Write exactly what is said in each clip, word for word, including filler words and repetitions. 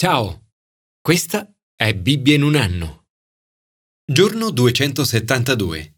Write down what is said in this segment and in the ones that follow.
Ciao, questa è Bibbia in un anno. Giorno duecentosettantadue.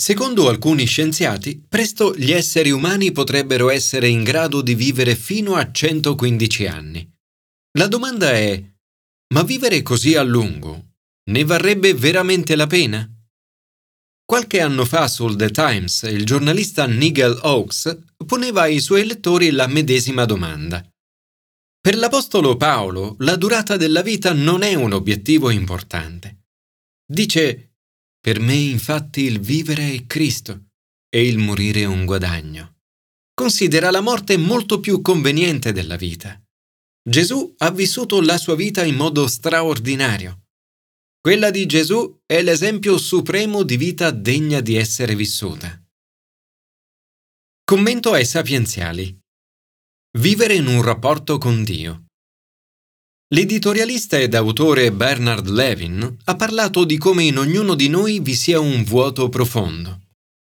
Secondo alcuni scienziati, presto gli esseri umani potrebbero essere in grado di vivere fino a centoquindici anni. La domanda è: ma vivere così a lungo ne varrebbe veramente la pena? Qualche anno fa sul The Times il giornalista Nigel Hawks poneva ai suoi lettori la medesima domanda. Per l'apostolo Paolo la durata della vita non è un obiettivo importante. Dice: «Per me infatti il vivere è Cristo e il morire è un guadagno». Considera la morte molto più conveniente della vita. Gesù ha vissuto la sua vita in modo straordinario. Quella di Gesù è l'esempio supremo di vita degna di essere vissuta. Commento ai Sapienziali. Vivere in un rapporto con Dio. L'editorialista ed autore Bernard Levin ha parlato di come in ognuno di noi vi sia un vuoto profondo.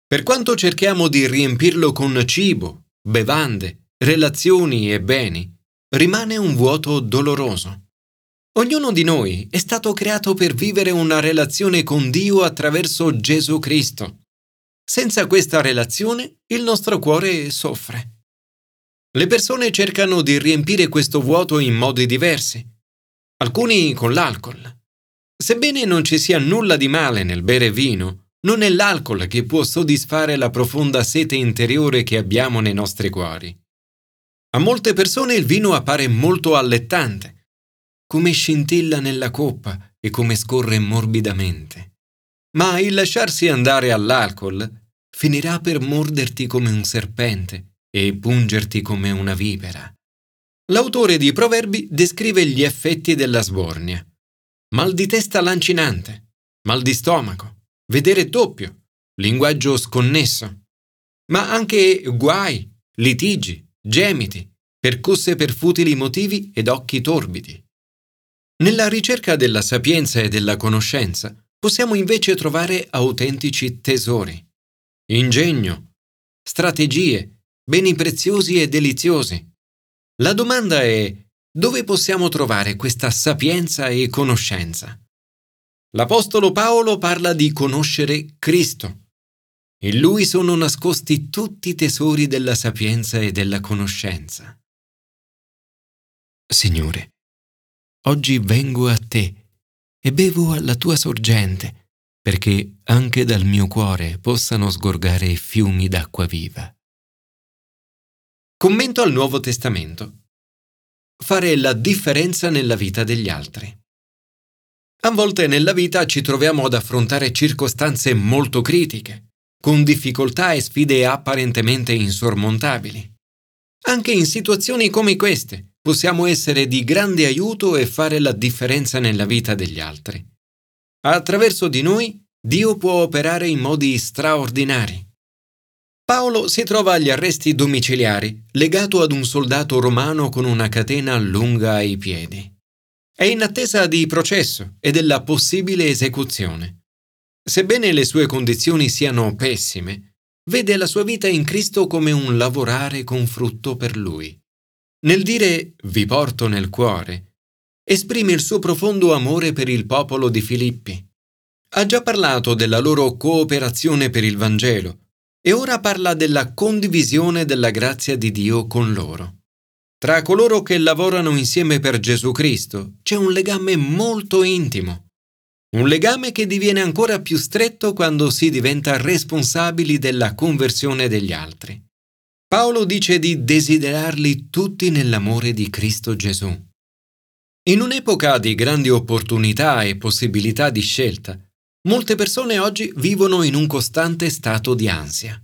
Per quanto cerchiamo di riempirlo con cibo, bevande, relazioni e beni, rimane un vuoto doloroso. Ognuno di noi è stato creato per vivere una relazione con Dio attraverso Gesù Cristo. Senza questa relazione, il nostro cuore soffre. Le persone cercano di riempire questo vuoto in modi diversi, alcuni con l'alcol. Sebbene non ci sia nulla di male nel bere vino, non è l'alcol che può soddisfare la profonda sete interiore che abbiamo nei nostri cuori. A molte persone il vino appare molto allettante, come scintilla nella coppa e come scorre morbidamente. Ma il lasciarsi andare all'alcol finirà per morderti come un serpente e pungerti come una vipera. L'autore di Proverbi descrive gli effetti della sbornia: mal di testa lancinante, mal di stomaco, vedere doppio, linguaggio sconnesso, ma anche guai, litigi, gemiti, percosse per futili motivi ed occhi torbidi. Nella ricerca della sapienza e della conoscenza possiamo invece trovare autentici tesori, ingegno, strategie, beni preziosi e deliziosi. La domanda è: dove possiamo trovare questa sapienza e conoscenza? L'apostolo Paolo parla di conoscere Cristo. In lui sono nascosti tutti i tesori della sapienza e della conoscenza. Signore, oggi vengo a te e bevo alla tua sorgente, perché anche dal mio cuore possano sgorgare fiumi d'acqua viva. Commento al Nuovo Testamento. Fare la differenza nella vita degli altri. A volte nella vita ci troviamo ad affrontare circostanze molto critiche, con difficoltà e sfide apparentemente insormontabili. Anche in situazioni come queste possiamo essere di grande aiuto e fare la differenza nella vita degli altri. Attraverso di noi, Dio può operare in modi straordinari. Paolo si trova agli arresti domiciliari, legato ad un soldato romano con una catena lunga ai piedi. È in attesa di processo e della possibile esecuzione. Sebbene le sue condizioni siano pessime, vede la sua vita in Cristo come un lavorare con frutto per lui. Nel dire «vi porto nel cuore», esprime il suo profondo amore per il popolo di Filippi. Ha già parlato della loro cooperazione per il Vangelo e ora parla della condivisione della grazia di Dio con loro. Tra coloro che lavorano insieme per Gesù Cristo c'è un legame molto intimo. Un legame che diviene ancora più stretto quando si diventa responsabili della conversione degli altri. Paolo dice di desiderarli tutti nell'amore di Cristo Gesù. In un'epoca di grandi opportunità e possibilità di scelta, molte persone oggi vivono in un costante stato di ansia.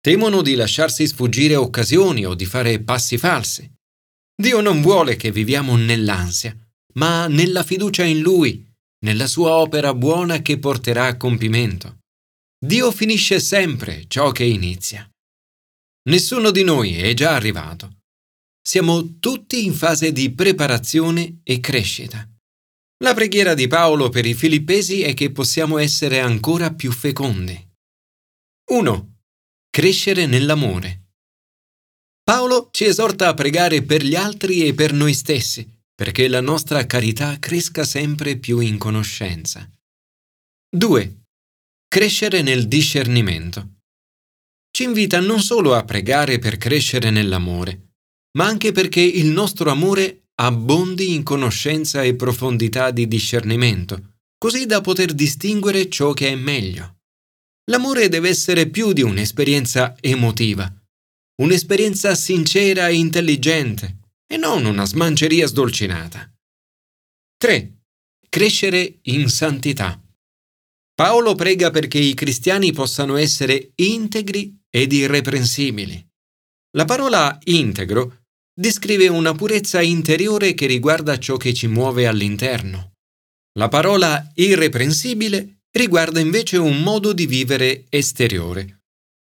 Temono di lasciarsi sfuggire occasioni o di fare passi falsi. Dio non vuole che viviamo nell'ansia, ma nella fiducia in Lui, nella sua opera buona che porterà a compimento. Dio finisce sempre ciò che inizia. Nessuno di noi è già arrivato. Siamo tutti in fase di preparazione e crescita. La preghiera di Paolo per i Filippesi è che possiamo essere ancora più fecondi. uno. Crescere nell'amore. Paolo ci esorta a pregare per gli altri e per noi stessi, perché la nostra carità cresca sempre più in conoscenza. due. Crescere nel discernimento. Ci invita non solo a pregare per crescere nell'amore, ma anche perché il nostro amore abbondi in conoscenza e profondità di discernimento, così da poter distinguere ciò che è meglio. L'amore deve essere più di un'esperienza emotiva, un'esperienza sincera e intelligente, e non una smanceria sdolcinata. tre. Crescere in santità. Paolo prega perché i cristiani possano essere integri ed irreprensibili. La parola integro descrive una purezza interiore che riguarda ciò che ci muove all'interno. La parola irreprensibile riguarda invece un modo di vivere esteriore.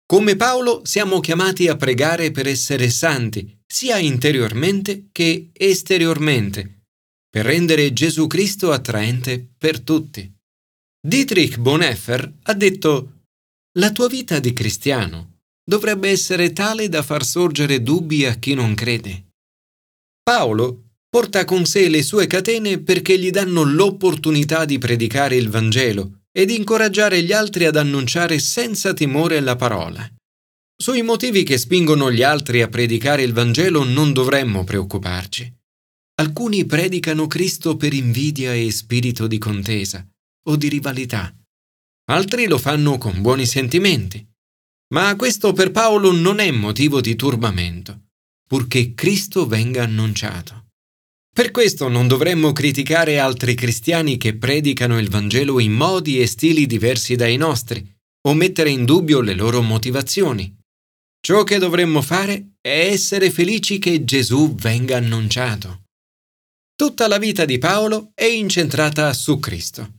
Come Paolo siamo chiamati a pregare per essere santi, sia interiormente che esteriormente, per rendere Gesù Cristo attraente per tutti. Dietrich Bonhoeffer ha detto: «La tua vita di cristiano dovrebbe essere tale da far sorgere dubbi a chi non crede». Paolo porta con sé le sue catene perché gli danno l'opportunità di predicare il Vangelo e di incoraggiare gli altri ad annunciare senza timore la parola. Sui motivi che spingono gli altri a predicare il Vangelo non dovremmo preoccuparci. Alcuni predicano Cristo per invidia e spirito di contesa o di rivalità. Altri lo fanno con buoni sentimenti. Ma questo per Paolo non è motivo di turbamento, purché Cristo venga annunciato. Per questo non dovremmo criticare altri cristiani che predicano il Vangelo in modi e stili diversi dai nostri, o mettere in dubbio le loro motivazioni. Ciò che dovremmo fare è essere felici che Gesù venga annunciato. Tutta la vita di Paolo è incentrata su Cristo.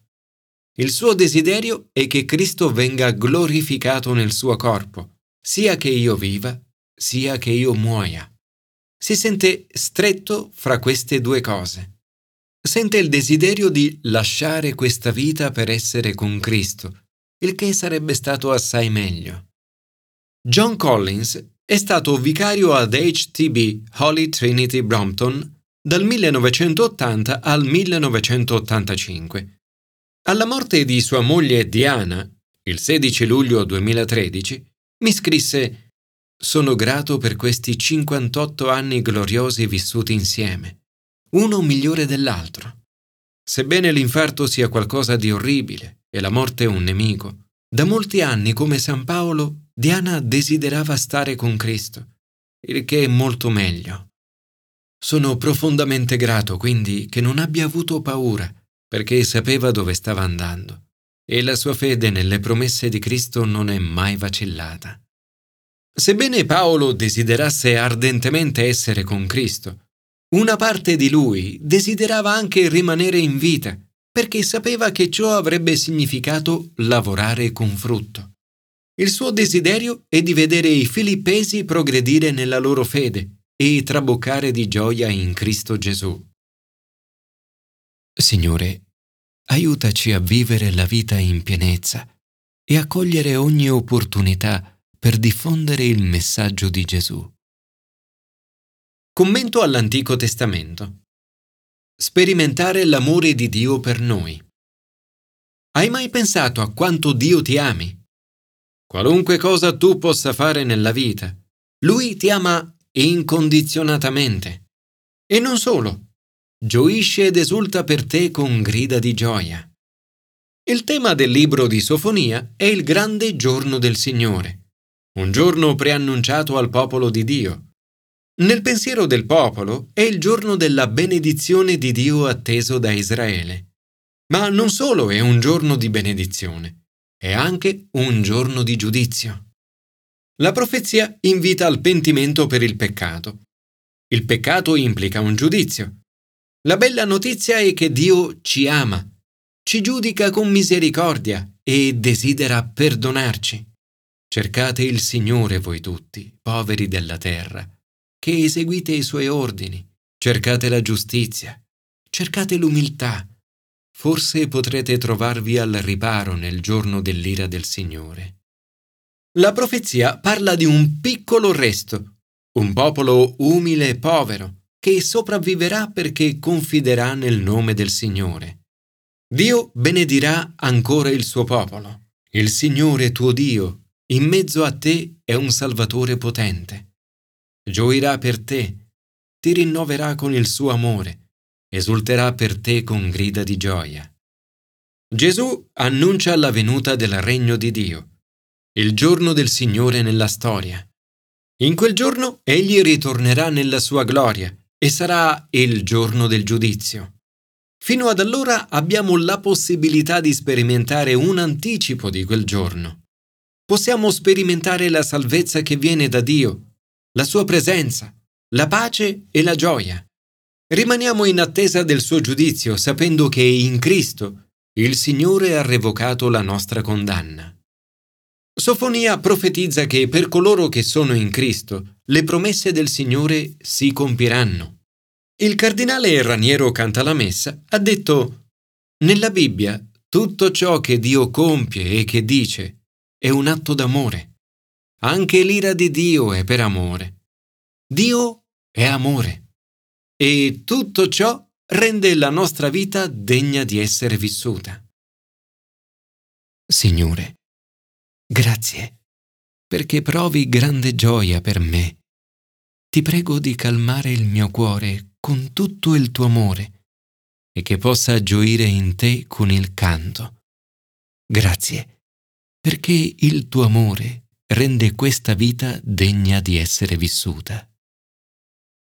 Il suo desiderio è che Cristo venga glorificato nel suo corpo, sia che io viva, sia che io muoia. Si sente stretto fra queste due cose. Sente il desiderio di lasciare questa vita per essere con Cristo, il che sarebbe stato assai meglio. John Collins è stato vicario ad H T B Holy Trinity Brompton dal millenovecentottanta al millenovecentottantacinque. Alla morte di sua moglie Diana, il sedici luglio duemilatredici, mi scrisse: «Sono grato per questi cinquantotto anni gloriosi vissuti insieme, uno migliore dell'altro. Sebbene l'infarto sia qualcosa di orribile e la morte un nemico, da molti anni, come San Paolo, Diana desiderava stare con Cristo, il che è molto meglio. Sono profondamente grato, quindi, che non abbia avuto paura, perché sapeva dove stava andando, e la sua fede nelle promesse di Cristo non è mai vacillata». Sebbene Paolo desiderasse ardentemente essere con Cristo, una parte di lui desiderava anche rimanere in vita, perché sapeva che ciò avrebbe significato lavorare con frutto. Il suo desiderio è di vedere i Filippesi progredire nella loro fede e traboccare di gioia in Cristo Gesù. Signore, aiutaci a vivere la vita in pienezza e a cogliere ogni opportunità per diffondere il messaggio di Gesù. Commento all'Antico Testamento. Sperimentare l'amore di Dio per noi. Hai mai pensato a quanto Dio ti ami? Qualunque cosa tu possa fare nella vita, Lui ti ama incondizionatamente. E non solo, gioisce ed esulta per te con grida di gioia. Il tema del libro di Sofonia è il grande giorno del Signore, un giorno preannunciato al popolo di Dio. Nel pensiero del popolo è il giorno della benedizione di Dio atteso da Israele. Ma non solo è un giorno di benedizione, è anche un giorno di giudizio. La profezia invita al pentimento per il peccato. Il peccato implica un giudizio. La bella notizia è che Dio ci ama, ci giudica con misericordia e desidera perdonarci. Cercate il Signore voi tutti, poveri della terra, che eseguite i Suoi ordini. Cercate la giustizia, cercate l'umiltà. Forse potrete trovarvi al riparo nel giorno dell'ira del Signore. La profezia parla di un piccolo resto, un popolo umile e povero, che sopravviverà perché confiderà nel nome del Signore. Dio benedirà ancora il suo popolo. Il Signore tuo Dio, in mezzo a te, è un Salvatore potente. Gioirà per te, ti rinnoverà con il suo amore, esulterà per te con grida di gioia. Gesù annuncia la venuta del regno di Dio, il giorno del Signore nella storia. In quel giorno egli ritornerà nella sua gloria e sarà il giorno del giudizio. Fino ad allora abbiamo la possibilità di sperimentare un anticipo di quel giorno. Possiamo sperimentare la salvezza che viene da Dio, la sua presenza, la pace e la gioia. Rimaniamo in attesa del suo giudizio, sapendo che in Cristo il Signore ha revocato la nostra condanna. Sofonia profetizza che per coloro che sono in Cristo le promesse del Signore si compiranno. Il cardinale Raniero Cantalamessa ha detto: «Nella Bibbia tutto ciò che Dio compie e che dice è un atto d'amore. Anche l'ira di Dio è per amore. Dio è amore. E tutto ciò rende la nostra vita degna di essere vissuta». Signore, grazie, perché provi grande gioia per me. Ti prego di calmare il mio cuore con tutto il tuo amore e che possa gioire in te con il canto. Grazie, perché il tuo amore rende questa vita degna di essere vissuta.